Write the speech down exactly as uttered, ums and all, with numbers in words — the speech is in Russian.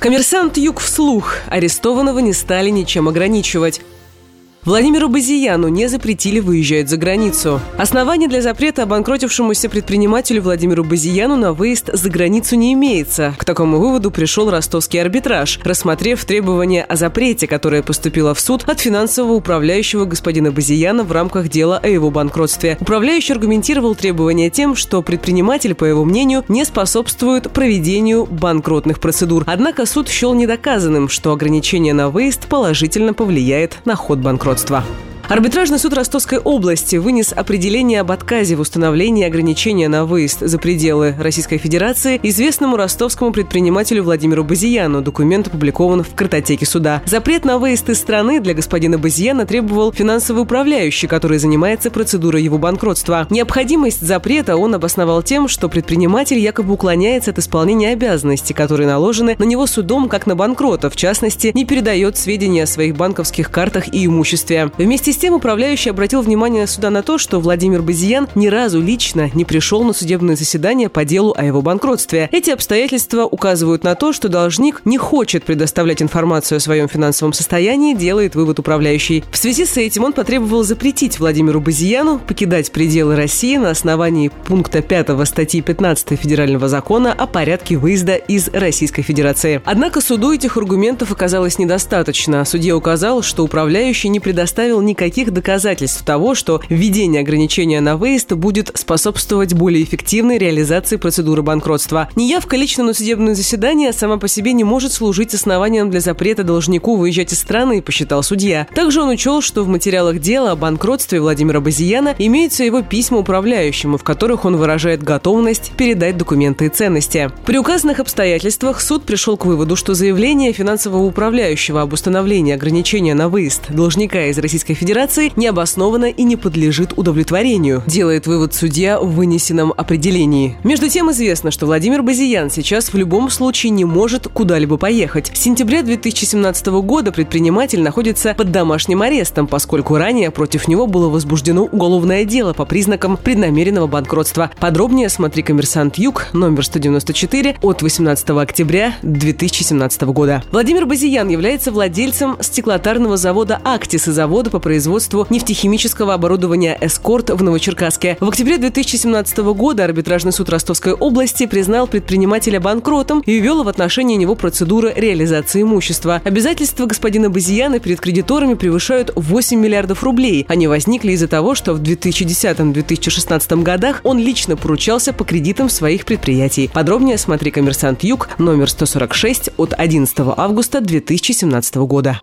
Коммерсант Юг вслух. Арестованного не стали ничем ограничивать. Владимиру Базияну не запретили выезжать за границу. Оснований для запрета обанкротившемуся предпринимателю Владимиру Базияну на выезд за границу не имеется. К такому выводу пришел ростовский арбитраж, рассмотрев требование о запрете, которое поступило в суд от финансового управляющего господина Базияна в рамках дела о его банкротстве. Управляющий аргументировал требование тем, что предприниматель, по его мнению, не способствует проведению банкротных процедур. Однако суд счел недоказанным, что ограничение на выезд положительно повлияет на ход банкротства. Арбитражный суд Ростовской области вынес определение об отказе в установлении ограничения на выезд за пределы Российской Федерации известному ростовскому предпринимателю Владимиру Базияну. Документ опубликован в картотеке суда. Запрет на выезд из страны для господина Базияна требовал финансовый управляющий, который занимается процедурой его банкротства. Необходимость запрета он обосновал тем, что предприниматель якобы уклоняется от исполнения обязанностей, которые наложены на него судом как на банкрота, в частности, не передает сведения о своих банковских картах и имуществе. Вместе с тем, управляющий обратил внимание суда на то, что Владимир Базиян ни разу лично не пришел на судебное заседание по делу о его банкротстве. Эти обстоятельства указывают на то, что должник не хочет предоставлять информацию о своем финансовом состоянии, делает вывод управляющий. В связи с этим он потребовал запретить Владимиру Базияну покидать пределы России на основании пункта пятого статьи пятнадцатой Федерального закона о порядке выезда из Российской Федерации. Однако суду этих аргументов оказалось недостаточно. Судья указал, что управляющий не предоставил никаких доказательств того, что введение ограничения на выезд будет способствовать более эффективной реализации процедуры банкротства. Неявка лично на судебное заседание сама по себе не может служить основанием для запрета должнику выезжать из страны, посчитал судья. Также он учел, что в материалах дела о банкротстве Владимира Базияна имеются его письма управляющему, в которых он выражает готовность передать документы и ценности. При указанных обстоятельствах суд пришел к выводу, что заявление финансового управляющего об установлении ограничения на выезд должника из Российской Федерации необоснованно и не подлежит удовлетворению, делает вывод судья в вынесенном определении. Между тем, известно, что Владимир Базиян сейчас в любом случае не может куда-либо поехать. С сентября две тысячи семнадцатого года предприниматель находится под домашним арестом, поскольку ранее против него было возбуждено уголовное дело по признакам преднамеренного банкротства. Подробнее смотри «Коммерсант Юг», номер сто девяносто четыре, от восемнадцатого октября две тысячи семнадцатого года. Владимир Базиян является владельцем стеклотарного завода «Актис» и завода по производству нефтехимического оборудования «Эскорт» в Новочеркасске. В октябре две тысячи семнадцатого года арбитражный суд Ростовской области признал предпринимателя банкротом и ввел в отношении него процедуры реализации имущества. Обязательства господина Базияна перед кредиторами превышают восемь миллиардов рублей. Они возникли из-за того, что в две тысячи десятом — две тысячи шестнадцатом годах он лично поручался по кредитам своих предприятий. Подробнее смотри «Коммерсант Юг», номер сто сорок шесть, от одиннадцатого августа две тысячи семнадцатого года.